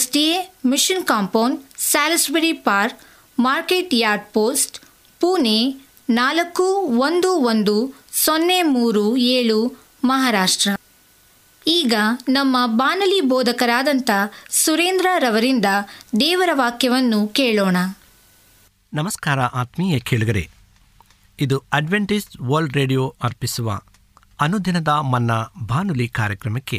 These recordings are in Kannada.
SDA mission compound, Salisbury park, market yard post, Pune 411037, Maharashtra. ಈಗ ನಮ್ಮ ಬಾನಲಿ ಬೋಧಕರಾದಂಥ ಸುರೇಂದ್ರ ರವರಿಂದ ದೇವರ ವಾಕ್ಯವನ್ನು ಕೇಳೋಣ. ನಮಸ್ಕಾರ ಆತ್ಮೀಯ ಕೇಳುಗರೆ, ಇದು ಅಡ್ವೆಂಟಿಸ್ಟ್ ವರ್ಲ್ಡ್ ರೇಡಿಯೋ ಅರ್ಪಿಸುವ ಅನುದಿನದ ಮನ್ನಾ ಬಾನುಲಿ ಕಾರ್ಯಕ್ರಮಕ್ಕೆ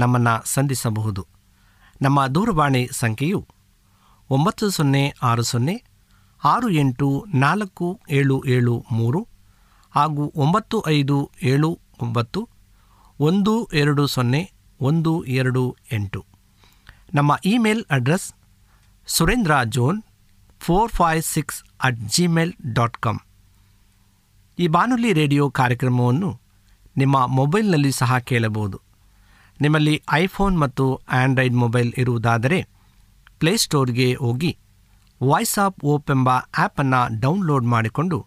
ನಮ್ಮನ್ನು ಸಂಧಿಸಬಹುದು. ನಮ್ಮ ದೂರವಾಣಿ ಸಂಖ್ಯೆಯು 9060684773 ಹಾಗೂ 9579120128. ನಮ್ಮ ಇಮೇಲ್ ಅಡ್ರೆಸ್ surendra.john456@gmail.com. ಈ ಬಾನುಲಿ ರೇಡಿಯೋ ಕಾರ್ಯಕ್ರಮವನ್ನು ನಿಮ್ಮ ಮೊಬೈಲ್ನಲ್ಲಿ ಸಹ ಕೇಳಬಹುದು. ನಿಮ್ಮಲ್ಲಿ ಐಫೋನ್ ಮತ್ತು ಆಂಡ್ರಾಯ್ಡ್ ಮೊಬೈಲ್ ಇರುವುದಾದರೆ ಪ್ಲೇಸ್ಟೋರ್ಗೆ ಹೋಗಿ ವಾಯ್ಸ್ ಆಫ್ ಹೋಪ್ ಎಂಬ ಆ್ಯಪನ್ನು ಡೌನ್ಲೋಡ್ ಮಾಡಿಕೊಂಡು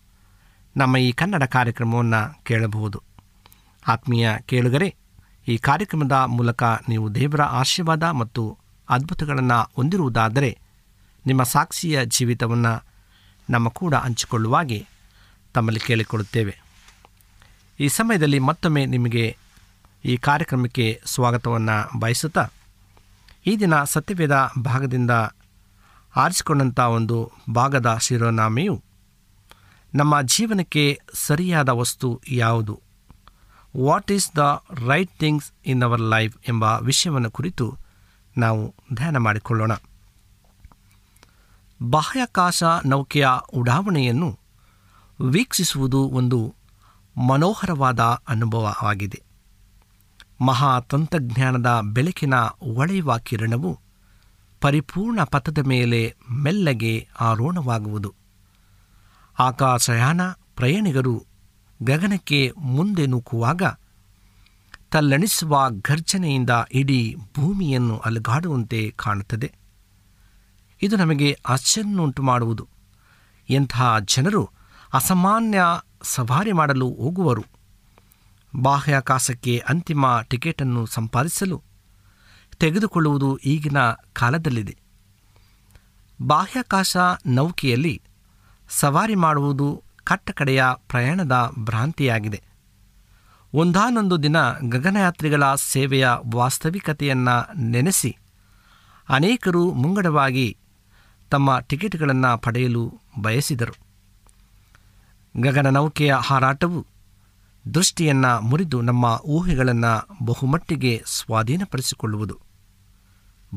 ನಮ್ಮ ಈ ಕನ್ನಡ ಕಾರ್ಯಕ್ರಮವನ್ನು ಕೇಳಬಹುದು. ಆತ್ಮೀಯ ಕೇಳುಗರೆ, ಈ ಕಾರ್ಯಕ್ರಮದ ಮೂಲಕ ನೀವು ದೇವರ ಆಶೀರ್ವಾದ ಮತ್ತು ಅದ್ಭುತಗಳನ್ನು ಹೊಂದಿರುವುದಾದರೆ ನಿಮ್ಮ ಸಾಕ್ಷಿಯ ಜೀವಿತವನ್ನು ನಮ್ಮ ಕೂಡ ಹಂಚಿಕೊಳ್ಳುವಾಗೆ ತಮ್ಮಲ್ಲಿ ಕೇಳಿಕೊಳ್ಳುತ್ತೇವೆ. ಈ ಸಮಯದಲ್ಲಿ ಮತ್ತೊಮ್ಮೆ ನಿಮಗೆ ಈ ಕಾರ್ಯಕ್ರಮಕ್ಕೆ ಸ್ವಾಗತವನ್ನು ಬಯಸುತ್ತಾ, ಈ ದಿನ ಸತ್ಯವೇದ ಭಾಗದಿಂದ ಆರಿಸಿಕೊಂಡಂಥ ಒಂದು ಭಾಗದ ಶಿರೋನಾಮೆಯು ನಮ್ಮ ಜೀವನಕ್ಕೆ ಸರಿಯಾದ ವಸ್ತು ಯಾವುದು, what is the right things in our life ಎಂಬ ವಿಷಯವನ್ನು ಕುರಿತು ನಾವು ಧ್ಯಾನ ಮಾಡಿಕೊಳ್ಳೋಣ. ಬಾಹ್ಯಾಕಾಶ ನೌಕೆಯ ಉಡಾವಣೆಯನ್ನು ವೀಕ್ಷಿಸುವುದು ಒಂದು ಮನೋಹರವಾದ ಅನುಭವವಾಗಿದೆ. ಮಹಾ ತಂತ್ರಜ್ಞಾನದ ಬೆಳಕಿನ ಹೊಳೆಯುವ ಕಿರಣವು ಪರಿಪೂರ್ಣ ಪಥದ ಮೇಲೆ ಮೆಲ್ಲಗೆ ಆರೋಹಣವಾಗುವುದು. ಆಕಾಶಯಾನ ಪ್ರಯಾಣಿಗರು ಗಗನಕ್ಕೆ ಮುಂದೆ ನೂಕುವಾಗ ತಲ್ಲಣಿಸುವ ಘರ್ಜನೆಯಿಂದ ಇಡೀ ಭೂಮಿಯನ್ನು ಅಲುಗಾಡುವಂತೆ ಕಾಣುತ್ತದೆ. ಇದು ನಮಗೆ ಆಶ್ಚರ್ಯನ್ನುಂಟು ಮಾಡುವುದು. ಎಂತಹ ಜನರು ಅಸಾಮಾನ್ಯ ಸವಾರಿ ಮಾಡಲು ಹೋಗುವರು. ಬಾಹ್ಯಾಕಾಶಕ್ಕೆ ಅಂತಿಮ ಟಿಕೆಟನ್ನು ಸಂಪಾದಿಸಲು ತೆಗೆದುಕೊಳ್ಳುವುದು ಈಗಿನ ಕಾಲದಲ್ಲಿದೆ. ಬಾಹ್ಯಾಕಾಶ ನೌಕೆಯಲ್ಲಿ ಸವಾರಿ ಮಾಡುವುದು ಕಟ್ಟಕಡೆಯ ಪ್ರಯಾಣದ ಭ್ರಾಂತಿಯಾಗಿದೆ. ಒಂದಾನೊಂದು ದಿನ ಗಗನಯಾತ್ರಿಗಳ ಸೇವೆಯ ವಾಸ್ತವಿಕತೆಯನ್ನು ನೆನೆಸಿ ಅನೇಕರು ಮುಂಗಡವಾಗಿ ತಮ್ಮ ಟಿಕೆಟ್ಗಳನ್ನು ಪಡೆಯಲು ಬಯಸಿದರು. ಗಗನನೌಕೆಯ ಹಾರಾಟವು ದೃಷ್ಟಿಯನ್ನು ಮುರಿದು ನಮ್ಮ ಊಹೆಗಳನ್ನು ಬಹುಮಟ್ಟಿಗೆ ಸ್ವಾಧೀನಪಡಿಸಿಕೊಳ್ಳುವುದು.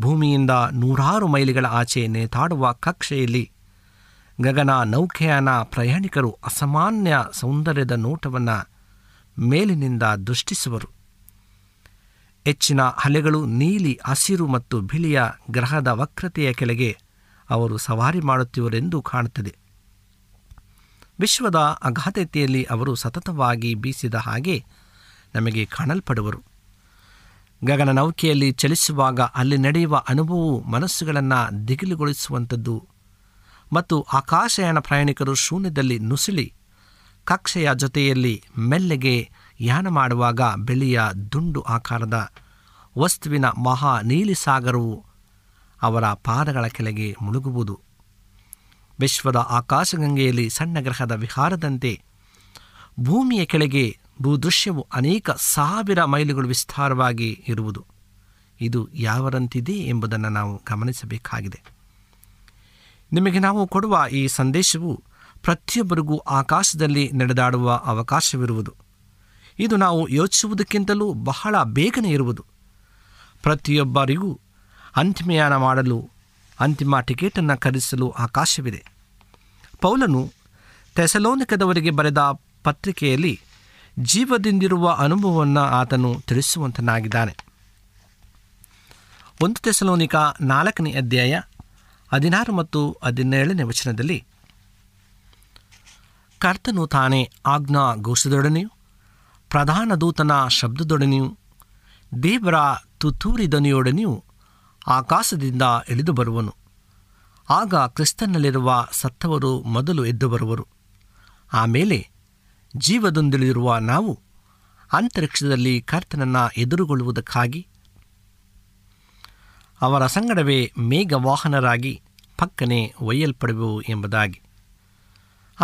ಭೂಮಿಯಿಂದ 100 ಮೈಲಿಗಳ ಆಚೆ ನೇತಾಡುವ ಕಕ್ಷೆಯಲ್ಲಿ ಗಗನ ನೌಕೆಯಾನ ಪ್ರಯಾಣಿಕರು ಅಸಾಮಾನ್ಯ ಸೌಂದರ್ಯದ ನೋಟವನ್ನು ಮೇಲಿನಿಂದ ದೃಷ್ಟಿಸುವರು. ಹೆಚ್ಚಿನ ಅಲೆಗಳು ನೀಲಿ, ಹಸಿರು ಮತ್ತು ಬಿಳಿಯ ಗ್ರಹದ ವಕ್ರತೆಯ ಕೆಳಗೆ ಅವರು ಸವಾರಿ ಮಾಡುತ್ತಿವರೆಂದು ಕಾಣುತ್ತದೆ. ವಿಶ್ವದ ಅಗಾಧತೆಯಲ್ಲಿ ಅವರು ಸತತವಾಗಿ ಬೀಸಿದ ಹಾಗೆ ನಮಗೆ ಕಾಣಲ್ಪಡುವರು. ಗಗನ ನೌಕೆಯಲ್ಲಿ ಚಲಿಸುವಾಗ ಅಲ್ಲಿ ನಡೆಯುವ ಅನುಭವವು ಮನಸ್ಸುಗಳನ್ನು ದಿಗಿಲುಗೊಳಿಸುವಂಥದ್ದು ಮತ್ತು ಆಕಾಶಯಾನ ಪ್ರಯಾಣಿಕರು ಶೂನ್ಯದಲ್ಲಿ ನುಸುಳಿ ಕಕ್ಷೆಯ ಜೊತೆಯಲ್ಲಿ ಮೆಲ್ಲಗೆ ಯಾನ ಮಾಡುವಾಗ ಬೆಳೆಯ ದುಂಡು ಆಕಾರದ ವಸ್ತುವಿನ ಮಹಾ ನೀಲಿ ಸಾಗರವು ಅವರ ಪಾದಗಳ ಕೆಳಗೆ ಮುಳುಗುವುದು. ವಿಶ್ವದ ಆಕಾಶಗಂಗೆಯಲ್ಲಿ ಸಣ್ಣ ಗ್ರಹದ ವಿಹಾರದಂತೆ ಭೂಮಿಯ ಕೆಳಗೆ ಭೂದೃಶ್ಯವು ಅನೇಕ 1000 ಮೈಲುಗಳು ವಿಸ್ತಾರವಾಗಿ ಇರುವುದು. ಇದು ಯಾವರಂತಿದೆ ಎಂಬುದನ್ನು ನಾವು ಗಮನಿಸಬೇಕಾಗಿದೆ. ನಿಮಗೆ ನಾವು ಕೊಡುವ ಈ ಸಂದೇಶವು ಪ್ರತಿಯೊಬ್ಬರಿಗೂ ಆಕಾಶದಲ್ಲಿ ನಡೆದಾಡುವ ಅವಕಾಶವಿರುವುದು. ಇದು ನಾವು ಯೋಚಿಸುವುದಕ್ಕಿಂತಲೂ ಬಹಳ ಬೇಗನೆ ಇರುವುದು. ಪ್ರತಿಯೊಬ್ಬರಿಗೂ ಅಂತಿಮಯಾನ ಮಾಡಲು ಅಂತಿಮ ಟಿಕೆಟನ್ನು ಖರೀದಿಸಲು ಅವಕಾಶವಿದೆ. ಪೌಲನು ಥೆಸಲೋನಿಕದವರಿಗೆ ಬರೆದ ಪತ್ರಿಕೆಯಲ್ಲಿ ಜೀವದಿಂದಿರುವ ಅನುಭವವನ್ನು ಆತನು ತಿಳಿಸುವಂತನಾಗಿದ್ದಾನೆ. 1 ಥೆಸಲೋನಿಕ 4ನೇ ಅಧ್ಯಾಯ 16 ಮತ್ತು 17ನೇ ವಚನದಲ್ಲಿ ಕರ್ತನು ತಾನೇ ಆಜ್ಞಾ ಘೋಷದೊಡನೆಯೂ ಪ್ರಧಾನ ದೂತನ ಶಬ್ದದೊಡನೆಯೂ ದೇವರ ತುತ್ತೂರಿದನಿಯೊಡನೆಯೂ ಆಕಾಶದಿಂದ ಇಳಿದು ಬರುವನು. ಆಗ ಕ್ರಿಸ್ತನಲ್ಲಿರುವ ಸತ್ತವರು ಮೊದಲು ಎದ್ದು ಬರುವರು. ಆಮೇಲೆ ಜೀವದೊಂದಿಳಿದಿರುವ ನಾವು ಅಂತರಿಕ್ಷದಲ್ಲಿ ಕರ್ತನನ್ನು ಎದುರುಗೊಳ್ಳುವುದಕ್ಕಾಗಿ ಅವರ ಸಂಗಡವೇ ಮೇಘವಾಹನರಾಗಿ ಪಕ್ಕನೆ ಒಯ್ಯಲ್ಪಡುವೆವು ಎಂಬುದಾಗಿ.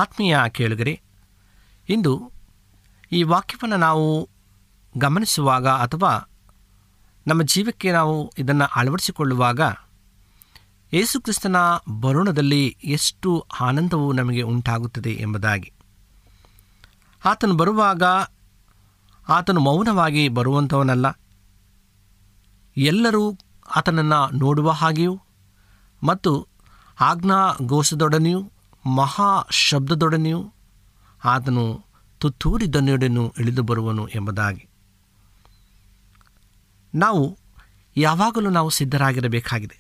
ಆತ್ಮೀಯ ಕೇಳುಗರೆ, ಇಂದು ಈ ವಾಕ್ಯವನ್ನು ನಾವು ಗಮನಿಸುವಾಗ ಅಥವಾ ನಮ್ಮ ಜೀವಕ್ಕೆ ನಾವು ಇದನ್ನು ಅಳವಡಿಸಿಕೊಳ್ಳುವಾಗ ಯೇಸುಕ್ರಿಸ್ತನ ಬರುಣದಲ್ಲಿ ಎಷ್ಟು ಆನಂದವು ನಮಗೆ ಉಂಟಾಗುತ್ತದೆ ಎಂಬುದಾಗಿ. ಆತನು ಬರುವಾಗ ಆತನು ಮೌನವಾಗಿ ಬರುವಂಥವನಲ್ಲ. ಎಲ್ಲರೂ ಆತನನ್ನು ನೋಡುವ ಹಾಗೆಯೂ ಮತ್ತು ಆಜ್ಞಾ ಘೋಷದೊಡನೆಯೂ ಮಹಾ ಶಬ್ದದೊಡನೆಯೂ ಆತನು ತುತ್ತೂರಿದನಿಯೊಡನೆಯೂ ಇಳಿದು ಬರುವನು ಎಂಬುದಾಗಿ. ನಾವು ಯಾವಾಗಲೂ ನಾವು ಸಿದ್ಧರಾಗಿರಬೇಕಾಗಿದೆ.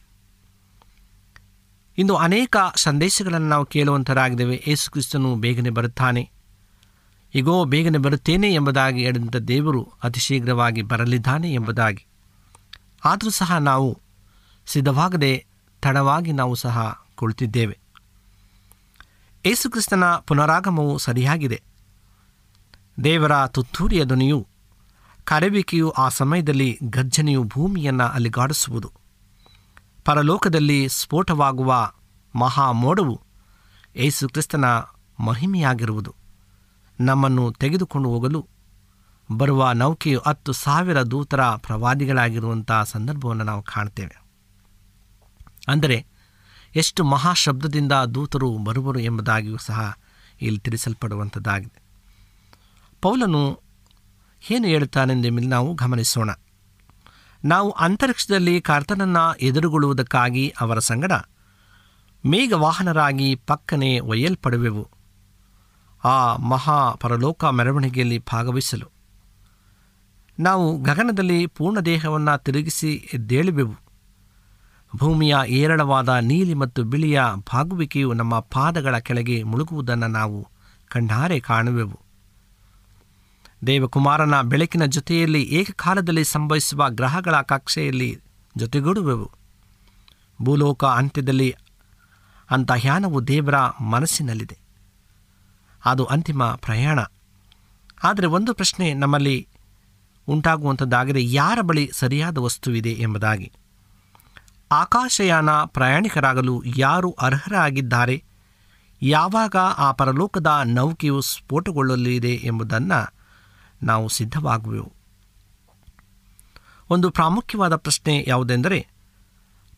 ಇಂದು ಅನೇಕ ಸಂದೇಶಗಳನ್ನು ನಾವು ಕೇಳುವಂಥರಾಗಿದ್ದೇವೆ. ಯೇಸುಕ್ರಿಸ್ತನು ಬೇಗನೆ ಬರುತ್ತಾನೆ, ಈಗೋ ಬೇಗನೆ ಬರುತ್ತೇನೆ ಎಂಬುದಾಗಿ ಹೇಳಿದಂಥ ದೇವರು ಅತಿ ಶೀಘ್ರವಾಗಿ ಬರಲಿದ್ದಾನೆ ಎಂಬುದಾಗಿ. ಆದರೂ ಸಹ ನಾವು ಸಿದ್ಧವಾಗದೆ ತಡವಾಗಿ ನಾವು ಸಹ ಕುಳಿತಿದ್ದೇವೆ. ಯೇಸುಕ್ರಿಸ್ತನ ಪುನರಾಗಮವು ಸರಿಯಾಗಿದೆ. ದೇವರ ತುತ್ತೂರಿಯ ಧ್ವನಿಯು ಕರೆಯುವಿಕೆಯು ಆ ಸಮಯದಲ್ಲಿ ಗರ್ಜನೆಯು ಭೂಮಿಯನ್ನು ಅಲಿಗಾಡಿಸುವುದು. ಪರಲೋಕದಲ್ಲಿ ಸ್ಫೋಟವಾಗುವ ಮಹಾಮೋಡವು ಯೇಸುಕ್ರಿಸ್ತನ ಮಹಿಮೆಯಾಗಿರುವುದು. ನಮ್ಮನ್ನು ತೆಗೆದುಕೊಂಡು ಹೋಗಲು ಬರುವ ನೌಕೆಯು 10,000 ದೂತರ ಪ್ರವಾದಿಗಳಾಗಿರುವಂಥ ಸಂದರ್ಭವನ್ನು ನಾವು ಕಾಣ್ತೇವೆ. ಅಂದರೆ ಎಷ್ಟು ಮಹಾಶಬ್ದದಿಂದ ದೂತರು ಬರುವರು ಎಂಬುದಾಗಿಯೂ ಸಹ ಇಲ್ಲಿ ತಿಳಿಸಲ್ಪಡುವಂಥದ್ದಾಗಿದೆ. ಪೌಲನು ಏನು ಹೇಳುತ್ತಾನೆಂದು ಮೇಲೆ ನಾವು ಗಮನಿಸೋಣ. ನಾವು ಅಂತರಿಕ್ಷದಲ್ಲಿ ಕರ್ತನನ್ನು ಎದುರುಗೊಳ್ಳುವುದಕ್ಕಾಗಿ ಅವರ ಸಂಗಡ ಮೇಘವಾಹನರಾಗಿ ಪಕ್ಕನೆ ಒಯ್ಯಲ್ಪಡುವೆವು. ಆ ಮಹಾ ಪರಲೋಕ ಮೆರವಣಿಗೆಯಲ್ಲಿ ಭಾಗವಹಿಸಲು ನಾವು ಗಗನದಲ್ಲಿ ಪೂರ್ಣ ದೇಹವನ್ನು ತಿರುಗಿಸಿ ಎದ್ದೇಳುವೆವು. ಭೂಮಿಯ ಏರಳವಾದ ನೀಲಿ ಮತ್ತು ಬಿಳಿಯ ಬಾಗುವಿಕೆಯು ನಮ್ಮ ಪಾದಗಳ ಕೆಳಗೆ ಮುಳುಗುವುದನ್ನು ನಾವು ಕಣ್ಣಾರೆ ಕಾಣುವೆವು. ದೇವಕುಮಾರನ ಬೆಳಕಿನ ಜೊತೆಯಲ್ಲಿ ಏಕಕಾಲದಲ್ಲಿ ಸಂಭವಿಸುವ ಗ್ರಹಗಳ ಕಕ್ಷೆಯಲ್ಲಿ ಜೊತೆಗೂಡುವೆವು. ಭೂಲೋಕ ಅಂತ್ಯದಲ್ಲಿ ಅಂತಹ್ಯಾನವು ದೇವರ ಮನಸ್ಸಿನಲ್ಲಿದೆ. ಅದು ಅಂತಿಮ ಪ್ರಯಾಣ. ಆದರೆ ಒಂದು ಪ್ರಶ್ನೆ ನಮ್ಮಲ್ಲಿ ಉಂಟಾಗುವಂಥದ್ದಾಗಿದೆ, ಯಾರ ಬಳಿ ಸರಿಯಾದ ವಸ್ತುವಿದೆ ಎಂಬುದಾಗಿ. ಆಕಾಶಯಾನ ಪ್ರಯಾಣಿಕರಾಗಲು ಯಾರು ಅರ್ಹರಾಗಿದ್ದಾರೆ, ಯಾವಾಗ ಆ ಪರಲೋಕದ ನೌಕೆಯು ಸ್ಫೋಟಗೊಳ್ಳಲಿದೆ ಎಂಬುದನ್ನು ನಾವು ಸಿದ್ಧವಾಗುವೆವು. ಒಂದು ಪ್ರಾಮುಖ್ಯವಾದ ಪ್ರಶ್ನೆ ಯಾವುದೆಂದರೆ,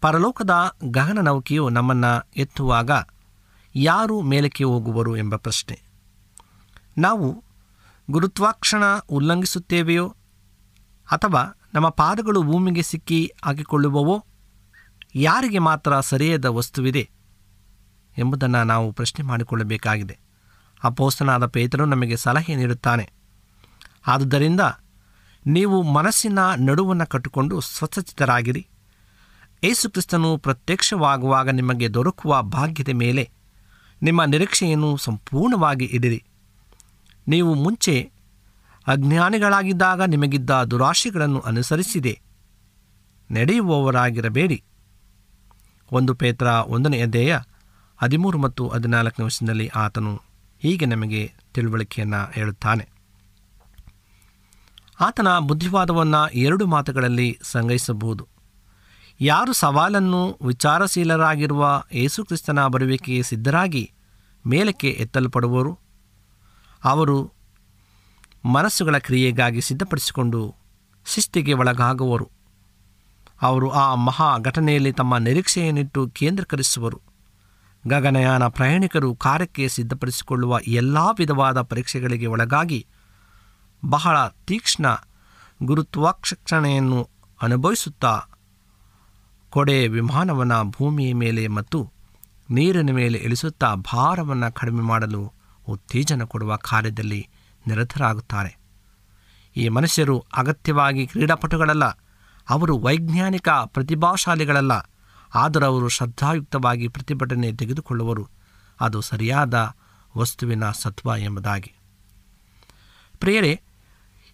ಪರಲೋಕದ ಗಗನ ನೌಕೆಯು ನಮ್ಮನ್ನು ಎತ್ತುವಾಗ ಯಾರು ಮೇಲಕ್ಕೆ ಹೋಗುವರು ಎಂಬ ಪ್ರಶ್ನೆ. ನಾವು ಗುರುತ್ವಾಕರ್ಷಣ ಉಲ್ಲಂಘಿಸುತ್ತೇವೆಯೋ ಅಥವಾ ನಮ್ಮ ಪಾದಗಳು ಭೂಮಿಗೆ ಸಿಕ್ಕಿ ಹಾಕಿಕೊಳ್ಳುವವೋ, ಯಾರಿಗೆ ಮಾತ್ರ ಸರಿಯಾದ ವಸ್ತುವಿದೆ ಎಂಬುದನ್ನು ನಾವು ಪ್ರಶ್ನೆ ಮಾಡಿಕೊಳ್ಳಬೇಕಾಗಿದೆ. ಅಪೊಸ್ತಲನಾದ ಪೇತ್ರನು ನಮಗೆ ಸಲಹೆ ನೀಡುತ್ತಾನೆ, ಆದುದರಿಂದ ನೀವು ಮನಸ್ಸಿನ ನಡುವನ್ನು ಕಟ್ಟಿಕೊಂಡು ಸ್ವಸಚಿತರಾಗಿರಿ, ಯೇಸುಕ್ರಿಸ್ತನು ಪ್ರತ್ಯಕ್ಷವಾಗುವಾಗ ನಿಮಗೆ ದೊರಕುವ ಭಾಗ್ಯದ ಮೇಲೆ ನಿಮ್ಮ ನಿರೀಕ್ಷೆಯನ್ನು ಸಂಪೂರ್ಣವಾಗಿ ಇಡಿರಿ. ನೀವು ಮುಂಚೆ ಅಜ್ಞಾನಿಗಳಾಗಿದ್ದಾಗ ನಿಮಗಿದ್ದ ದುರಾಶೆಗಳನ್ನು ಅನುಸರಿಸಿದೆ ನಡೆಯುವವರಾಗಿರಬೇಡಿ. 1 ಪೇತ್ರ 1ನೇ ಅಧ್ಯಾಯ 13 ಮತ್ತು 14ನೇ ವಚನದಲ್ಲಿ ಆತನು ಹೀಗೆ ನಮಗೆ ತಿಳುವಳಿಕೆಯನ್ನು ಹೇಳುತ್ತಾನೆ. ಆತನ ಬುದ್ಧಿವಾದವನ್ನು 2 ಮಾತುಗಳಲ್ಲಿ ಸಂಗ್ರಹಿಸಬಹುದು. ಯಾರು ಸವಾಲನ್ನು ವಿಚಾರಶೀಲರಾಗಿರುವ ಯೇಸುಕ್ರಿಸ್ತನ ಬರುವಿಕೆಗೆ ಸಿದ್ಧರಾಗಿ ಮೇಲಕ್ಕೆ ಎತ್ತಲ್ಪಡುವರು, ಅವರು ಮನಸ್ಸುಗಳ ಕ್ರಿಯೆಗಾಗಿ ಸಿದ್ಧಪಡಿಸಿಕೊಂಡು ಶಿಸ್ತಿಗೆ ಒಳಗಾಗುವರು. ಅವರು ಆ ಮಹಾ ಘಟನೆಯಲ್ಲಿ ತಮ್ಮ ನಿರೀಕ್ಷೆಯನ್ನಿಟ್ಟು ಕೇಂದ್ರೀಕರಿಸುವರು. ಗಗನಯಾನ ಪ್ರಯಾಣಿಕರು ಕಾರ್ಯಕ್ಕೆ ಸಿದ್ಧಪಡಿಸಿಕೊಳ್ಳುವ ಎಲ್ಲ ವಿಧವಾದ ಪರೀಕ್ಷೆಗಳಿಗೆ ಒಳಗಾಗಿ ಬಹಳ ತೀಕ್ಷ್ಣ ಗುರುತ್ವಾಕರ್ಷಣೆಯನ್ನು ಅನುಭವಿಸುತ್ತಾ ಕೊಡೆ ವಿಮಾನವನ್ನು ಭೂಮಿಯ ಮೇಲೆ ಮತ್ತು ನೀರಿನ ಮೇಲೆ ಇಳಿಸುತ್ತಾ ಭಾರವನ್ನು ಕಡಿಮೆ ಮಾಡಲು ಉತ್ತೇಜನ ಕೊಡುವ ಕಾರ್ಯದಲ್ಲಿ ನಿರತರಾಗುತ್ತಾರೆ. ಈ ಮನುಷ್ಯರು ಅಗತ್ಯವಾಗಿ ಕ್ರೀಡಾಪಟುಗಳಲ್ಲ, ಅವರು ವೈಜ್ಞಾನಿಕ ಪ್ರತಿಭಾಶಾಲಿಗಳಲ್ಲ, ಆದರೂ ಅವರು ಶ್ರದ್ಧಾಯುಕ್ತವಾಗಿ ಪ್ರತಿಭಟನೆ ತೆಗೆದುಕೊಳ್ಳುವರು. ಅದು ಸರಿಯಾದ ವಸ್ತುವಿನ ಸತ್ವ ಎಂಬುದಾಗಿ. ಪ್ರಿಯರೇ,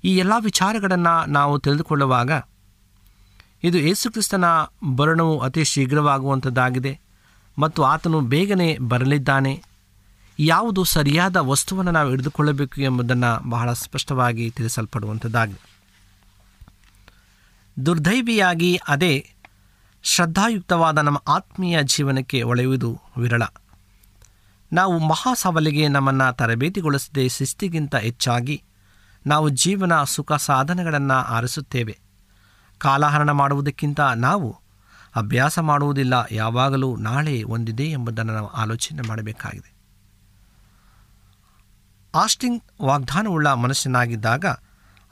ಈ ಎಲ್ಲ ವಿಚಾರಗಳನ್ನು ನಾವು ತಿಳಿದುಕೊಳ್ಳುವಾಗ ಇದು ಯೇಸುಕ್ರಿಸ್ತನ ಬರಣವು ಅತಿ ಶೀಘ್ರವಾಗುವಂಥದ್ದಾಗಿದೆ ಮತ್ತು ಆತನು ಬೇಗನೆ ಬರಲಿದ್ದಾನೆ. ಯಾವುದು ಸರಿಯಾದ ವಸ್ತುವನ್ನು ನಾವು ಹಿಡಿದುಕೊಳ್ಳಬೇಕು ಎಂಬುದನ್ನು ಬಹಳ ಸ್ಪಷ್ಟವಾಗಿ ತಿಳಿಸಲ್ಪಡುವಂಥದ್ದಾಗಿದೆ. ದುರ್ದೈವಿಯಾಗಿ ಅದೇ ಶ್ರದ್ಧಾಯುಕ್ತವಾದ ನಮ್ಮ ಆತ್ಮೀಯ ಜೀವನಕ್ಕೆ ಒಳೆಯುವುದು ವಿರಳ. ನಾವು ಮಹಾಸವಲಿಗೆ ನಮ್ಮನ್ನು ತರಬೇತಿಗೊಳಿಸದೆ ಶಿಸ್ತಿಗಿಂತ ಹೆಚ್ಚಾಗಿ ನಾವು ಜೀವನ ಸುಖ ಸಾಧನಗಳನ್ನು ಆರಿಸುತ್ತೇವೆ. ಕಾಲಹರಣ ಮಾಡುವುದಕ್ಕಿಂತ ನಾವು ಅಭ್ಯಾಸ ಮಾಡುವುದಿಲ್ಲ. ಯಾವಾಗಲೂ ನಾಳೆ ಒಂದಿದೆ ಎಂಬುದನ್ನು ನಾವು ಆಲೋಚನೆ ಮಾಡಬೇಕಾಗಿದೆ. ಆಸ್ಟಿಂಗ್ ವಾಗ್ದಾನವುಳ್ಳ ಮನುಷ್ಯನಾಗಿದ್ದಾಗ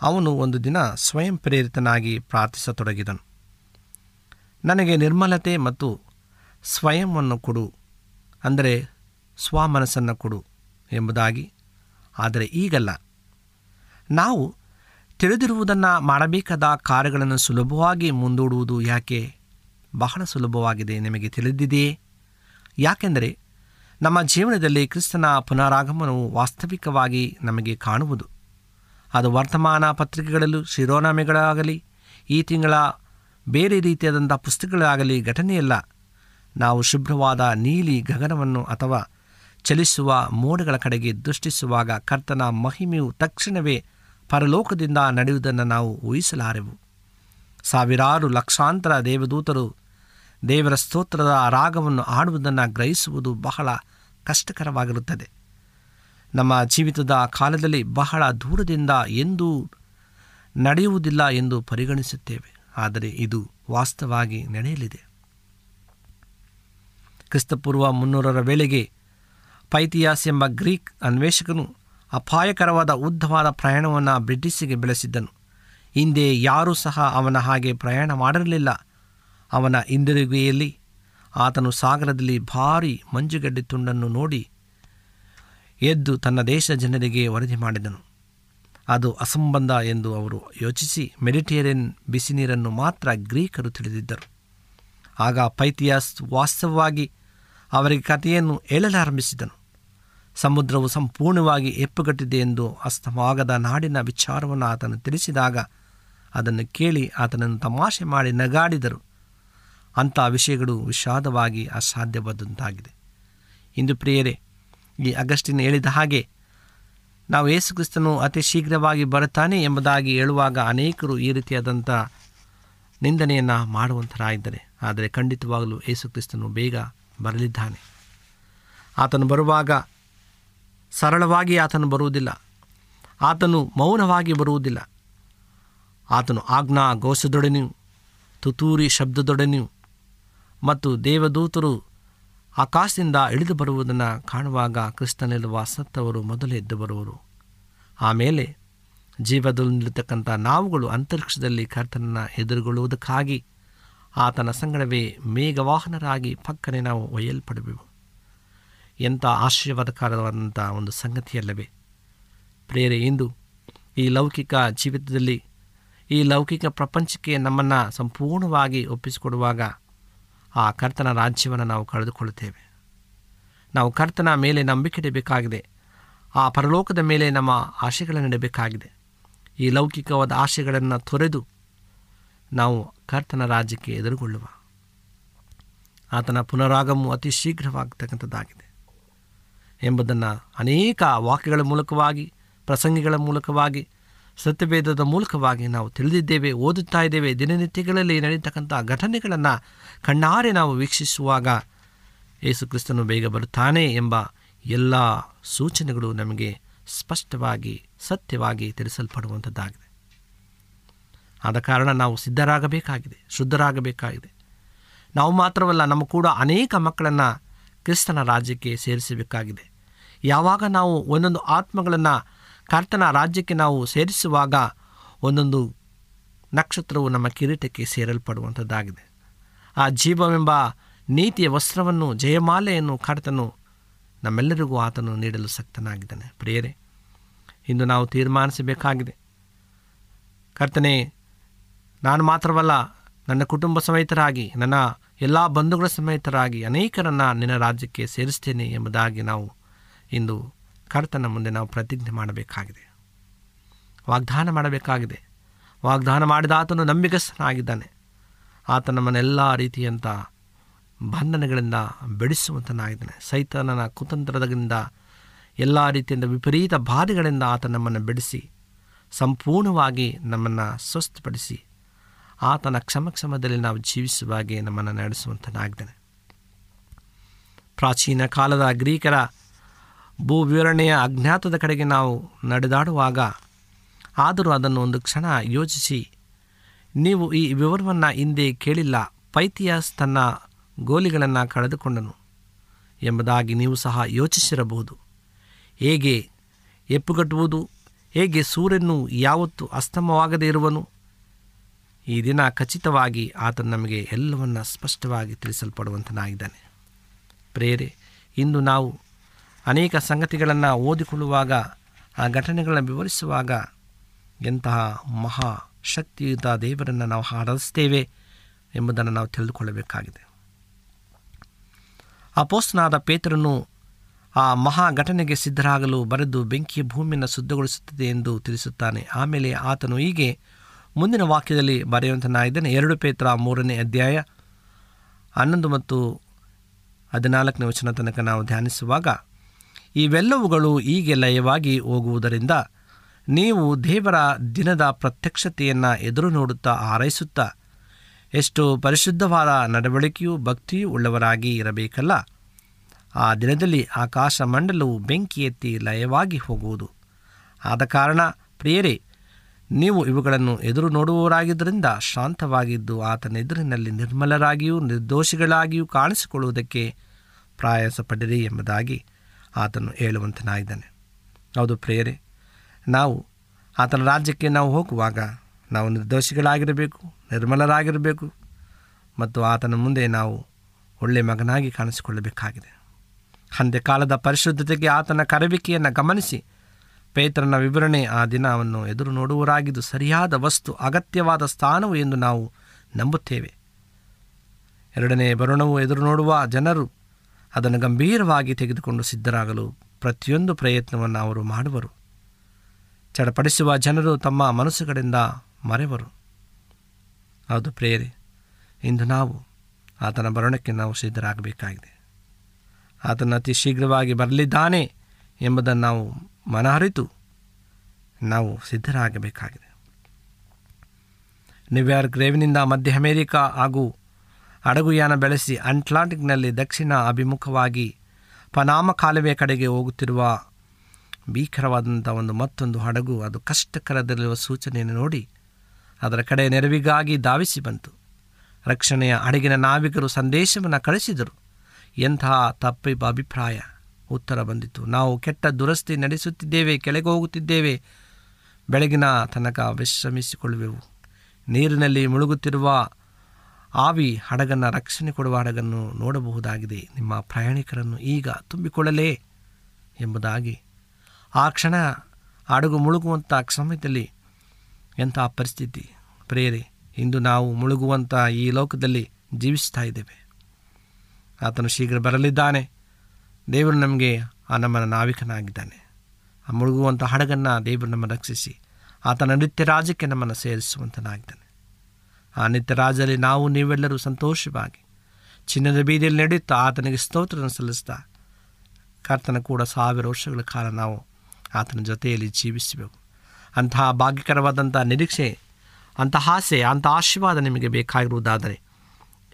ಅವನು ಒಂದು ದಿನ ಸ್ವಯಂ ಪ್ರೇರಿತನಾಗಿ ಪ್ರಾರ್ಥಿಸತೊಡಗಿದನು. ನನಗೆ ನಿರ್ಮಲತೆ ಮತ್ತು ಸ್ವಯಂವನ್ನು ಕೊಡು, ಅಂದರೆ ಸ್ವಮನಸ್ಸನ್ನು ಕೊಡು ಎಂಬುದಾಗಿ. ಆದರೆ ಈಗಲ್ಲ, ನಾವು ತಿಳಿದಿರುವುದನ್ನು ಮಾಡಬೇಕಾದ ಕಾರ್ಯಗಳನ್ನು ಸುಲಭವಾಗಿ ಮುಂದೂಡುವುದು ಯಾಕೆ? ಬಹಳ ಸುಲಭವಾಗಿದೆ, ನಿಮಗೆ ತಿಳಿದಿದೆಯೇ? ಯಾಕೆಂದರೆ ನಮ್ಮ ಜೀವನದಲ್ಲಿ ಕ್ರಿಸ್ತನ ಪುನರಾಗಮನವು ವಾಸ್ತವಿಕವಾಗಿ ನಮಗೆ ಕಾಣುವುದು. ಅದು ವರ್ತಮಾನ ಪತ್ರಿಕೆಗಳಲ್ಲೂ ಶಿರೋನಾಮೆಗಳಾಗಲಿ ಈ ತಿಂಗಳ ಬೇರೆ ರೀತಿಯಾದಂಥ ಪುಸ್ತಕಗಳಾಗಲಿ ಘಟನೆಯಲ್ಲ. ನಾವು ಶುಭ್ರವಾದ ನೀಲಿ ಗಗನವನ್ನು ಅಥವಾ ಚಲಿಸುವ ಮೋಡಗಳ ಕಡೆಗೆ ದೃಷ್ಟಿಸುವಾಗ ಕರ್ತನ ಮಹಿಮೆಯು ತಕ್ಷಣವೇ ಪರಲೋಕದಿಂದ ನಡೆಯುವುದನ್ನು ನಾವು ಊಹಿಸಲಾರೆವು. ಸಾವಿರಾರು ಲಕ್ಷಾಂತರ ದೇವದೂತರು ದೇವರ ಸ್ತೋತ್ರದ ರಾಗವನ್ನು ಹಾಡುವುದನ್ನು ಗ್ರಹಿಸುವುದು ಬಹಳ ಕಷ್ಟಕರವಾಗಿರುತ್ತದೆ. ನಮ್ಮ ಜೀವಿತದ ಕಾಲದಲ್ಲಿ ಬಹಳ ದೂರದಿಂದ ಎಂದೂ ನಡೆಯುವುದಿಲ್ಲ ಎಂದು ಪರಿಗಣಿಸುತ್ತೇವೆ, ಆದರೆ ಇದು ವಾಸ್ತವವಾಗಿ ನಡೆಯಲಿದೆ. ಕ್ರಿಸ್ತಪೂರ್ವ 300ರ ವೇಳೆಗೆ ಪೈಥಿಯಾಸ್ ಎಂಬ ಗ್ರೀಕ್ ಅನ್ವೇಷಕನು ಅಪಾಯಕರವಾದ ಉದ್ದವಾದ ಪ್ರಯಾಣವನ್ನು ಬ್ರಿಟಿಷಿಗೆ ಬೆಳೆಸಿದ್ದನು. ಹಿಂದೆ ಯಾರೂ ಸಹ ಅವನ ಹಾಗೆ ಪ್ರಯಾಣ ಮಾಡಿರಲಿಲ್ಲ. ಅವನ ಹಿಂದಿರುಗುವಿಕೆಯಲ್ಲಿ ಆತನು ಸಾಗರದಲ್ಲಿ ಭಾರೀ ಮಂಜುಗಡ್ಡೆ ತುಂಡನ್ನು ನೋಡಿ ಎದ್ದು ತನ್ನ ದೇಶ ಜನರಿಗೆ ವರದಿ ಮಾಡಿದನು. ಅದು ಅಸಂಬಂಧ ಎಂದು ಅವರು ಯೋಚಿಸಿ ಮೆಡಿಟೇರಿಯನ್ ಬಿಸಿನೀರನ್ನು ಮಾತ್ರ ಗ್ರೀಕರು ತಿಳಿದಿದ್ದರು. ಆಗ ಪೈಥಿಯಾಸ್ ವಾಸ್ತವವಾಗಿ ಅವರಿಗೆ ಕಥೆಯನ್ನು ಹೇಳಲಾರಂಭಿಸಿದನು. ಸಮುದ್ರವು ಸಂಪೂರ್ಣವಾಗಿ ಎಪ್ಪುಗಟ್ಟಿದೆ ಎಂದು ಅಸ್ತಮಾಗದ ನಾಡಿನ ವಿಚಾರವನ್ನು ಆತನು ತಿಳಿಸಿದಾಗ ಅದನ್ನು ಕೇಳಿ ಆತನನ್ನು ತಮಾಷೆ ಮಾಡಿ ನಗಾಡಿದರು. ಅಂಥ ವಿಷಯಗಳು ವಿಷಾದವಾಗಿ ಅಸಾಧ್ಯವಾದಂತಾಗಿದೆ. ಇಂದು ಪ್ರಿಯರೇ, ಈ ಅಗಸ್ಟಿನ್ ಹೇಳಿದ ಹಾಗೆ ನಾವು ಯೇಸುಕ್ರಿಸ್ತನು ಅತಿ ಶೀಘ್ರವಾಗಿ ಬರುತ್ತಾನೆ ಎಂಬುದಾಗಿ ಹೇಳುವಾಗ ಅನೇಕರು ಈ ರೀತಿಯಾದಂಥ ನಿಂದನೆಯನ್ನು ಮಾಡುವಂಥರಾಗಿದ್ದಾರೆ. ಆದರೆ ಖಂಡಿತವಾಗಲೂ ಯೇಸುಕ್ರಿಸ್ತನು ಬೇಗ ಬರಲಿದ್ದಾನೆ. ಆತನು ಬರುವಾಗ ಸರಳವಾಗಿ ಆತನು ಬರುವುದಿಲ್ಲ, ಆತನು ಮೌನವಾಗಿ ಬರುವುದಿಲ್ಲ. ಆತನು ಆಜ್ಞಾ ಘೋಷದೊಡನೆಯೂ ತುತೂರಿ ಶಬ್ದದೊಡನೆಯೂ ಮತ್ತು ದೇವದೂತರು ಆಕಾಶದಿಂದ ಇಳಿದು ಬರುವುದನ್ನು ಕಾಣುವಾಗ ಕ್ರಿಸ್ತನಿರುವ ಸತ್ತವರು ಮೊದಲು ಎದ್ದು ಬರುವರು. ಆಮೇಲೆ ಜೀವದಲ್ಲಿರತಕ್ಕಂಥ ನಾವುಗಳು ಅಂತರಿಕ್ಷದಲ್ಲಿ ಕರ್ತನನ್ನು ಎದುರುಗೊಳ್ಳುವುದಕ್ಕಾಗಿ ಆತನ ಸಂಗಡವೇ ಮೇಘವಾಹನರಾಗಿ ಪಕ್ಕನೆ ನಾವು ಒಯ್ಯಲ್ಪಡುವೆವು. ಎಂಥ ಆಶ್ಚರ್ಯವಾದಕರವಾದಂಥ ಒಂದು ಸಂಗತಿಯಲ್ಲವೇ ಪ್ರಿಯರೇ? ಇಂದು ಈ ಲೌಕಿಕ ಜೀವಿತದಲ್ಲಿ, ಈ ಲೌಕಿಕ ಪ್ರಪಂಚಕ್ಕೆ ನಮ್ಮನ್ನು ಸಂಪೂರ್ಣವಾಗಿ ಒಪ್ಪಿಸಿಕೊಡುವಾಗ ಆ ಕರ್ತನ ರಾಜ್ಯವನ್ನು ನಾವು ಕಳೆದುಕೊಳ್ಳುತ್ತೇವೆ. ನಾವು ಕರ್ತನ ಮೇಲೆ ನಂಬಿಕೆ ಇಡಬೇಕಾಗಿದೆ. ಆ ಪರಲೋಕದ ಮೇಲೆ ನಮ್ಮ ಆಶೆಗಳನ್ನು ಇಡಬೇಕಾಗಿದೆ. ಈ ಲೌಕಿಕವಾದ ಆಶೆಗಳನ್ನು ತೊರೆದು ನಾವು ಕರ್ತನ ರಾಜ್ಯಕ್ಕೆ ಎದುರುಗೊಳ್ಳುವ ಆತನ ಪುನರಾಗಮವು ಅತಿ ಶೀಘ್ರವಾಗತಕ್ಕಂಥದ್ದಾಗಿದೆ ಎಂಬುದನ್ನು ಅನೇಕ ವಾಕ್ಯಗಳ ಮೂಲಕವಾಗಿ, ಪ್ರಸಂಗಿಗಳ ಮೂಲಕವಾಗಿ, ಸತ್ಯವೇದದ ಮೂಲಕವಾಗಿ ನಾವು ತಿಳಿದಿದ್ದೇವೆ, ಓದುತ್ತಾ ಇದ್ದೇವೆ. ದಿನನಿತ್ಯಗಳಲ್ಲಿ ನಡೆಯತಕ್ಕಂಥ ಘಟನೆಗಳನ್ನು ಕಣ್ಣಾರೆ ನಾವು ವೀಕ್ಷಿಸುವಾಗ ಯೇಸುಕ್ರಿಸ್ತನು ಬೇಗ ಬರುತ್ತಾನೆ ಎಂಬ ಎಲ್ಲ ಸೂಚನೆಗಳು ನಮಗೆ ಸ್ಪಷ್ಟವಾಗಿ ಸತ್ಯವಾಗಿ ತಿಳಿಸಲ್ಪಡುವಂಥದ್ದಾಗಿದೆ. ಆದ ಕಾರಣ ನಾವು ಸಿದ್ಧರಾಗಬೇಕಾಗಿದೆ, ಶುದ್ಧರಾಗಬೇಕಾಗಿದೆ. ನಾವು ಮಾತ್ರವಲ್ಲ, ನಮ್ಮ ಕೂಡ ಅನೇಕ ಮಕ್ಕಳನ್ನು ಕ್ರಿಸ್ತನ ರಾಜ್ಯಕ್ಕೆ ಸೇರಿಸಬೇಕಾಗಿದೆ. ಯಾವಾಗ ನಾವು ಒಂದೊಂದು ಆತ್ಮಗಳನ್ನು ಕರ್ತನ ರಾಜ್ಯಕ್ಕೆ ನಾವು ಸೇರಿಸುವಾಗ ಒಂದೊಂದು ನಕ್ಷತ್ರವು ನಮ್ಮ ಕಿರೀಟಕ್ಕೆ ಸೇರಲ್ಪಡುವಂಥದ್ದಾಗಿದೆ. ಆ ಜೀವವೆಂಬ ನೀತಿಯ ವಸ್ತ್ರವನ್ನು, ಜಯಮಾಲೆಯನ್ನು ಕರ್ತನು ನಮ್ಮೆಲ್ಲರಿಗೂ ಆತನು ನೀಡಲು ಸಕ್ತನಾಗಿದ್ದಾನೆ. ಪ್ರಿಯರೇ, ಇಂದು ನಾವು ತೀರ್ಮಾನಿಸಬೇಕಾಗಿದೆ. ಕರ್ತನೇ, ನಾನು ಮಾತ್ರವಲ್ಲ, ನನ್ನ ಕುಟುಂಬ ಸಮೇತರಾಗಿ, ನನ್ನ ಎಲ್ಲ ಬಂಧುಗಳ ಸಮೇತರಾಗಿ ಅನೇಕರನ್ನು ನಿನ್ನ ರಾಜ್ಯಕ್ಕೆ ಸೇರಿಸ್ತೇನೆ ಎಂಬುದಾಗಿ ನಾವು ಇಂದು ಕರ್ತನ ಮುಂದೆ ನಾವು ಪ್ರತಿಜ್ಞೆ ಮಾಡಬೇಕಾಗಿದೆ, ವಾಗ್ದಾನ ಮಾಡಬೇಕಾಗಿದೆ. ವಾಗ್ದಾನ ಮಾಡಿದ ಆತನು ನಂಬಿಗಸ್ತನಾಗಿದ್ದಾನೆ. ಆತ ನಮ್ಮನ್ನೆಲ್ಲ ರೀತಿಯಂಥ ಬಂಧನಗಳಿಂದ ಬಿಡಿಸುವಂತನಾಗಿದ್ದಾನೆ. ಸೈತಾನನ ಕುತಂತ್ರದಿಂದ, ಎಲ್ಲ ರೀತಿಯಿಂದ ವಿಪರೀತ ಬಾಧೆಗಳಿಂದ ಆತ ನಮ್ಮನ್ನು ಬಿಡಿಸಿ ಸಂಪೂರ್ಣವಾಗಿ ನಮ್ಮನ್ನು ಸ್ವಸ್ಥಪಡಿಸಿ ಆತನ ಕ್ಷಮದಲ್ಲಿ ನಾವು ಜೀವಿಸುವ ಹಾಗೆ ನಮ್ಮನ್ನು ನಡೆಸುವಂತನಾಗಿದ್ದಾನೆ. ಪ್ರಾಚೀನ ಕಾಲದ ಗ್ರೀಕರ ಭೂವಿವರಣೆಯ ಅಜ್ಞಾತದ ಕಡೆಗೆ ನಾವು ನಡೆದಾಡುವಾಗ ಆದರೂ ಅದನ್ನು ಒಂದು ಕ್ಷಣ ಯೋಚಿಸಿ, ನೀವು ಈ ವಿವರವನ್ನು ಹಿಂದೆ ಕೇಳಿಲ್ಲ, ಪೈಥಿಯಾಸ್ ತನ್ನ ಗೋಲಿಗಳನ್ನು ಕಳೆದುಕೊಂಡನು ಎಂಬುದಾಗಿ ನೀವು ಸಹ ಯೋಚಿಸಿರಬಹುದು. ಹೇಗೆ ಎಪ್ಪುಗಟ್ಟುವುದು, ಹೇಗೆ ಸೂರ್ಯನು ಯಾವತ್ತೂ ಅಸ್ತಮವಾಗದೇ ಇರುವನು. ಈ ದಿನ ಖಚಿತವಾಗಿ ಆತನು ನಮಗೆ ಎಲ್ಲವನ್ನು ಸ್ಪಷ್ಟವಾಗಿ ತಿಳಿಸಲ್ಪಡುವಂತನಾಗಿದ್ದಾನೆ. ಪ್ರೇರೆ, ಇಂದು ನಾವು ಅನೇಕ ಸಂಗತಿಗಳನ್ನು ಓದಿಕೊಳ್ಳುವಾಗ, ಆ ಘಟನೆಗಳನ್ನು ವಿವರಿಸುವಾಗ ಎಂತಹ ಮಹಾ ಶಕ್ತಿಯುತ ದೇವರನ್ನು ನಾವು ಆರಾಧಿಸ್ತೇವೆ ಎಂಬುದನ್ನು ನಾವು ತಿಳಿದುಕೊಳ್ಳಬೇಕಾಗಿದೆ. ಅಪೊಸ್ತಲನಾದ ಪೇತ್ರನು ಆ ಮಹಾ ಘಟನೆಗೆ ಸಿದ್ಧರಾಗಲು ಬರೆದು ಬೆಂಕಿಯ ಭೂಮಿಯನ್ನು ಶುದ್ಧಗೊಳಿಸುತ್ತದೆ ಎಂದು ತಿಳಿಸುತ್ತಾನೆ. ಆಮೇಲೆ ಆತನು ಹೀಗೆ ಮುಂದಿನ ವಾಕ್ಯದಲ್ಲಿ ಬರೆಯುವಂತನಾಗಿದ್ದಾನೆ. 2 ಪೇತ್ರ 3ನೇ ಅಧ್ಯಾಯ 11 ಮತ್ತು 14ನೇ ವಚನ ತನಕ ನಾವು ಧ್ಯಾನಿಸುವಾಗ, ಇವೆಲ್ಲವುಗಳು ಹೀಗೆ ಲಯವಾಗಿ ಹೋಗುವುದರಿಂದ ನೀವು ದೇವರ ದಿನದ ಪ್ರತ್ಯಕ್ಷತೆಯನ್ನು ಎದುರು ನೋಡುತ್ತಾ ಹಾರೈಸುತ್ತಾ ಎಷ್ಟು ಪರಿಶುದ್ಧವಾದ ನಡವಳಿಕೆಯೂ ಭಕ್ತಿಯೂ ಉಳ್ಳವರಾಗಿ ಇರಬೇಕಲ್ಲ. ಆ ದಿನದಲ್ಲಿ ಆಕಾಶ ಮಂಡಲವು ಬೆಂಕಿ ಎತ್ತಿ ಲಯವಾಗಿ ಹೋಗುವುದು. ಆದ ಕಾರಣ ಪ್ರಿಯರೇ, ನೀವು ಇವುಗಳನ್ನು ಎದುರು ನೋಡುವವರಾಗಿದ್ದರಿಂದ ಶಾಂತವಾಗಿದ್ದು ಆತನೆದುರಿನಲ್ಲಿ ನಿರ್ಮಲರಾಗಿಯೂ ನಿರ್ದೋಷಿಗಳಾಗಿಯೂ ಕಾಣಿಸಿಕೊಳ್ಳುವುದಕ್ಕೆ ಪ್ರಯಾಸಪಡಿರಿ ಎಂಬುದಾಗಿ ಆತನು ಹೇಳುವಂತನಾಗಿದ್ದಾನೆ. ಹೌದು ಪ್ರಿಯರೇ, ನಾವು ಆತನ ರಾಜ್ಯಕ್ಕೆ ನಾವು ಹೋಗುವಾಗ ನಾವು ನಿರ್ದೋಷಿಗಳಾಗಿರಬೇಕು, ನಿರ್ಮಲರಾಗಿರಬೇಕು ಮತ್ತು ಆತನ ಮುಂದೆ ನಾವು ಒಳ್ಳೆಯ ಮಗನಾಗಿ ಕಾಣಿಸಿಕೊಳ್ಳಬೇಕಾಗಿದೆ. ಅಂತ್ಯಕಾಲದ ಪರಿಶುದ್ಧತೆಗೆ ಆತನ ಕರೆವಿಕೆಯನ್ನು ಗಮನಿಸಿ ಪೇತ್ರನ ವಿವರಣೆ ಆ ದಿನವನ್ನು ಎದುರು ನೋಡುವರಾಗಿದ್ದು ಸರಿಯಾದ ವಸ್ತು, ಅಗತ್ಯವಾದ ಸ್ಥಾನವು ಎಂದು ನಾವು ನಂಬುತ್ತೇವೆ. 2ನೇ ಬರುಣವು ಎದುರು ನೋಡುವ ಜನರು ಅದನ್ನು ಗಂಭೀರವಾಗಿ ತೆಗೆದುಕೊಂಡು ಸಿದ್ಧರಾಗಲು ಪ್ರತಿಯೊಂದು ಪ್ರಯತ್ನವನ್ನು ಅವರು ಮಾಡುವರು. ಚಡಪಡಿಸುವ ಜನರು ತಮ್ಮ ಮನಸ್ಸುಗಳಿಂದ ಮರೆವರು. ಹೌದು ಪ್ರೇರೆ, ಇಂದು ನಾವು ಆತನ ಬರುಣಕ್ಕೆ ನಾವು ಸಿದ್ಧರಾಗಬೇಕಾಗಿದೆ. ಆತನ ಅತಿ ಶೀಘ್ರವಾಗಿ ಬರಲಿದ್ದಾನೆ ಎಂಬುದನ್ನು ನಾವು ಮನಹರಿತು ನಾವು ಸಿದ್ಧರಾಗಬೇಕಾಗಿದೆ. ನ್ಯೂಯಾರ್ಕ್ ರೇವಿನಿಂದ ಮಧ್ಯ ಅಮೇರಿಕಾ ಹಾಗೂ ಹಡಗುಯಾನ ಬೆಳೆಸಿ ಅಟ್ಲಾಂಟಿಕ್ನಲ್ಲಿ ದಕ್ಷಿಣ ಅಭಿಮುಖವಾಗಿ ಪನಾಮ ಕಾಲುವೆ ಕಡೆಗೆ ಹೋಗುತ್ತಿರುವ ಭೀಕರವಾದಂಥ ಮತ್ತೊಂದು ಹಡಗು ಅದು ಕಷ್ಟಕರದಲ್ಲಿರುವ ಸೂಚನೆಯನ್ನು ನೋಡಿ ಅದರ ಕಡೆ ನೆರವಿಗಾಗಿ ಧಾವಿಸಿ ಬಂತು. ರಕ್ಷಣೆಯ ಹಡಗಿನ ನಾವಿಕರು ಸಂದೇಶವನ್ನು ಕಳಿಸಿದರು. ಎಂತಹ ತಪ್ಪಿಬ್ಬ ಅಭಿಪ್ರಾಯ. ಉತ್ತರ ಬಂದಿತು, ನಾವು ಕೆಟ್ಟ ದುರಸ್ತಿ ನಡೆಸುತ್ತಿದ್ದೇವೆ, ಕೆಳಗೆ ಹೋಗುತ್ತಿದ್ದೇವೆ, ಬೆಳಗಿನ ತನಕ ವಿಶ್ರಮಿಸಿಕೊಳ್ಳುವೆವು. ನೀರಿನಲ್ಲಿ ಮುಳುಗುತ್ತಿರುವ ಆವಿ ಹಡಗನ್ನು, ರಕ್ಷಣೆ ಕೊಡುವ ಹಡಗನ್ನು ನೋಡಬಹುದಾಗಿದೆ. ನಿಮ್ಮ ಪ್ರಯಾಣಿಕರನ್ನು ಈಗ ತುಂಬಿಕೊಳ್ಳಲೇ ಎಂಬುದಾಗಿ ಆ ಕ್ಷಣ ಹಡಗು ಮುಳುಗುವಂಥ ಸಮಯದಲ್ಲಿ ಎಂಥ ಪರಿಸ್ಥಿತಿ. ಪ್ರೇರೆ, ಇಂದು ನಾವು ಮುಳುಗುವಂಥ ಈ ಲೋಕದಲ್ಲಿ ಜೀವಿಸ್ತಾ ಇದ್ದೇವೆ. ಆತನು ಶೀಘ್ರ ಬರಲಿದ್ದಾನೆ. ದೇವರು ನಮಗೆ ಆ ನಮ್ಮನ್ನು ನಾವಿಕನಾಗಿದ್ದಾನೆ. ಆ ಮುಳುಗುವಂಥ ಹಡಗನ್ನು ದೇವರು ನಮ್ಮನ್ನು ರಕ್ಷಿಸಿ ಆತನ ನಿತ್ಯ ರಾಜ್ಯಕ್ಕೆ ನಮ್ಮನ್ನು ಸೇರಿಸುವಂತನಾಗಿದ್ದಾನೆ. ಆ ನಿತ್ಯ ರಾಜ್ಯದಲ್ಲಿ ನಾವು ನೀವೆಲ್ಲರೂ ಸಂತೋಷವಾಗಿ ಚಿನ್ನದ ಬೀದಿಯಲ್ಲಿ ನಡೆಯುತ್ತಾ ಆತನಿಗೆ ಸ್ತೋತ್ರ ಸಲ್ಲಿಸ್ತಾ ಕರ್ತನ ಕೂಡ 1000 ವರ್ಷಗಳ ಕಾಲ ನಾವು ಆತನ ಜೊತೆಯಲ್ಲಿ ಜೀವಿಸಬೇಕು. ಅಂತಹ ಭಾಗ್ಯಕರವಾದಂಥ ನಿರೀಕ್ಷೆ, ಅಂಥ ಆಸೆ, ಅಂಥ ಆಶೀರ್ವಾದ ನಿಮಗೆ ಬೇಕಾಗಿರುವುದಾದರೆ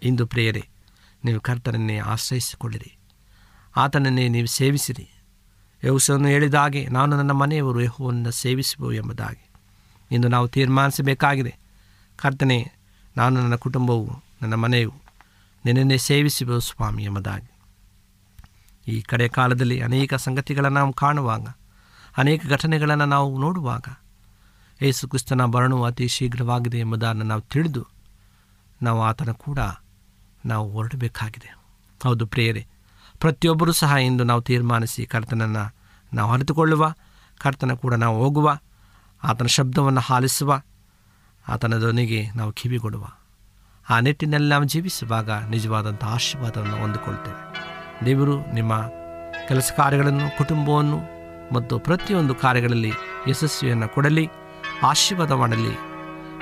ಇಂದು ಪ್ರಿಯರೇ, ನೀವು ಕರ್ತನನ್ನೇ ಆಶ್ರಯಿಸಿಕೊಳ್ಳಿರಿ, ಆತನನ್ನೇ ನೀವು ಸೇವಿಸಿರಿ. ಯೆಹೋವನು ಹೇಳಿದ ಹಾಗೆ ನಾನು ನನ್ನ ಮನೆಯವರು ಯೆಹೋವನನ್ನು ಸೇವಿಸುವು ಎಂಬುದಾಗಿ ಇಂದು ನಾವು ತೀರ್ಮಾನಿಸಬೇಕಾಗಿದೆ. ಕರ್ತನೇ, ನಾನು ನನ್ನ ಕುಟುಂಬವು ನನ್ನ ಮನೆಯು ನಿನ್ನನ್ನೇ ಸೇವಿಸುವ ಸ್ವಾಮಿ ಎಂಬುದಾಗಿ. ಈ ಕಡೆ ಕಾಲದಲ್ಲಿ ಅನೇಕ ಸಂಗತಿಗಳನ್ನು ನಾವು ಕಾಣುವಾಗ, ಅನೇಕ ಘಟನೆಗಳನ್ನು ನಾವು ನೋಡುವಾಗ ಯೇಸು ಕ್ರಿಸ್ತನ ಮರಣವು ಅತಿ ಶೀಘ್ರವಾಗಿದೆ ಎಂಬುದನ್ನು ನಾವು ತಿಳಿದು ನಾವು ಆತನ ಕೂಡ ನಾವು ಹೊರಡಬೇಕಾಗಿದೆ. ಹೌದು ಪ್ರಿಯರೇ, ಪ್ರತಿಯೊಬ್ಬರೂ ಸಹ ಇಂದು ನಾವು ತೀರ್ಮಾನಿಸಿ ಕರ್ತನನ್ನು ನಾವು ಅರಿತುಕೊಳ್ಳುವ, ಕರ್ತನ ಕೂಡ ನಾವು ಹೋಗುವ, ಆತನ ಶಬ್ದವನ್ನು ಆಲಿಸುವ, ಆತನ ಧ್ವನಿಗೆ ನಾವು ಕಿವಿಗೊಡುವ, ಆ ನಿಟ್ಟಿನಲ್ಲಿ ನಾವು ಜೀವಿಸುವಾಗ ನಿಜವಾದಂಥ ಆಶೀರ್ವಾದವನ್ನು ಹೊಂದಿಕೊಳ್ತೇವೆ. ದೇವರು ನಿಮ್ಮ ಕೆಲಸ ಕಾರ್ಯಗಳನ್ನು, ಕುಟುಂಬವನ್ನು ಮತ್ತು ಪ್ರತಿಯೊಂದು ಕಾರ್ಯಗಳಲ್ಲಿ ಯಶಸ್ವಿಯನ್ನು ಕೊಡಲಿ, ಆಶೀರ್ವಾದ ಮಾಡಲಿ.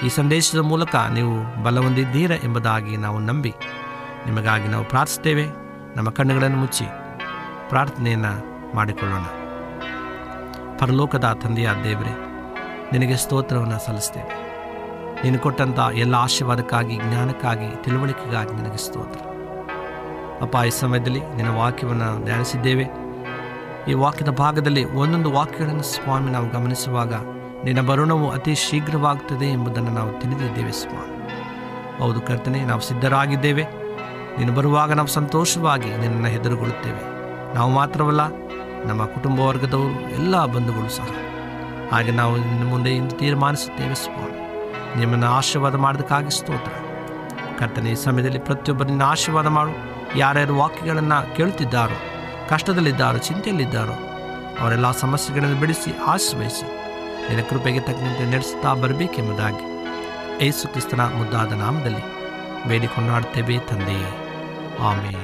ಈ ಸಂದೇಶದ ಮೂಲಕ ನೀವು ಬಲ ಹೊಂದಿದ್ದೀರ ಎಂಬುದಾಗಿ ನಾವು ನಂಬಿ ನಿಮಗಾಗಿ ನಾವು ಪ್ರಾರ್ಥಿಸ್ತೇವೆ. ನಮ್ಮ ಕಣ್ಣುಗಳನ್ನು ಮುಚ್ಚಿ ಪ್ರಾರ್ಥನೆಯನ್ನು ಮಾಡಿಕೊಳ್ಳೋಣ. ಪರಲೋಕದ ತಂದೆಯ ದೇವರೇ, ನಿನಗೆ ಸ್ತೋತ್ರವನ್ನು ಸಲ್ಲಿಸ್ತೇವೆ. ನೀನು ಕೊಟ್ಟಂಥ ಎಲ್ಲ ಆಶೀರ್ವಾದಕ್ಕಾಗಿ, ಜ್ಞಾನಕ್ಕಾಗಿ, ತಿಳುವಳಿಕೆಗಾಗಿ ನಿನಗೆ ಸ್ತೋತ್ರ ಅಪ್ಪ. ಈ ಸಮಯದಲ್ಲಿ ನಿನ್ನ ವಾಕ್ಯವನ್ನು ಧ್ಯಾನಿಸಿದ್ದೇವೆ. ಈ ವಾಕ್ಯದ ಭಾಗದಲ್ಲಿ ಒಂದೊಂದು ವಾಕ್ಯಗಳನ್ನು ಸ್ವಾಮಿ ನಾವು ಗಮನಿಸುವಾಗ ನಿನ್ನ ಬರುಣವು ಅತಿ ಶೀಘ್ರವಾಗುತ್ತದೆ ಎಂಬುದನ್ನು ನಾವು ತಿಳಿದಿದ್ದೇವೆ ಸ್ವಾಮಿ. ಹೌದು ಕರ್ತನೆ, ನಾವು ಸಿದ್ಧರಾಗಿದ್ದೇವೆ. ನೀನು ಬರುವಾಗ ನಾವು ಸಂತೋಷವಾಗಿ ನಿನ್ನನ್ನು ಹೆದರುಗೊಳ್ಳುತ್ತೇವೆ. ನಾವು ಮಾತ್ರವಲ್ಲ, ನಮ್ಮ ಕುಟುಂಬ ವರ್ಗದವರು, ಎಲ್ಲ ಬಂಧುಗಳು ಸಹ. ಹಾಗೆ ನಾವು ನಿನ್ನ ಮುಂದೆ ಇಂದು ತೀರ್ಮಾನಿಸುತ್ತೇವೆ ಸ್ವಾಮಿ. ನಿಮ್ಮನ್ನು ಆಶೀರ್ವಾದ ಮಾಡೋದಕ್ಕಾಗಿ ಸ್ತೋತ್ರ ಕರ್ತನೆ. ಈ ಸಮಯದಲ್ಲಿ ಪ್ರತಿಯೊಬ್ಬರನ್ನ ಆಶೀರ್ವಾದ ಮಾಡು. ಯಾರ್ಯಾರು ವಾಕ್ಯಗಳನ್ನು ಕೇಳುತ್ತಿದ್ದಾರೋ, ಕಷ್ಟದಲ್ಲಿದ್ದಾರೋ, ಚಿಂತೆಯಲ್ಲಿದ್ದಾರೋ, ಅವರೆಲ್ಲ ಸಮಸ್ಯೆಗಳನ್ನು ಬಿಡಿಸಿ ಆಶ್ರಯಿಸಿ ನಿನ್ನ ಕೃಪೆಗೆ ತಕ್ಕಂತೆ ನಡೆಸುತ್ತಾ ಬರಬೇಕೆಂಬುದಾಗಿ ಯೇಸು ಕ್ರಿಸ್ತನ ಮುದ್ದಾದ ನಾಮದಲ್ಲಿ ಬೇಡಿಕೊಂಡಾಡ್ತೇವೆ ತಂದೆಯೇ, ಆಮೇಲೆ.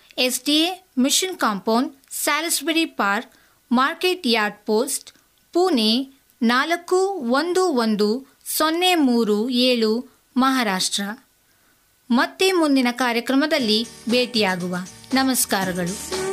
SDA mission compound, Salisbury park, market yard post, Pune 411037, Maharashtra. ಮತ್ತೆ ಮುಂದಿನ ಕಾರ್ಯಕ್ರಮದಲ್ಲಿ ಭೇಟಿಯಾಗುವ. ನಮಸ್ಕಾರಗಳು.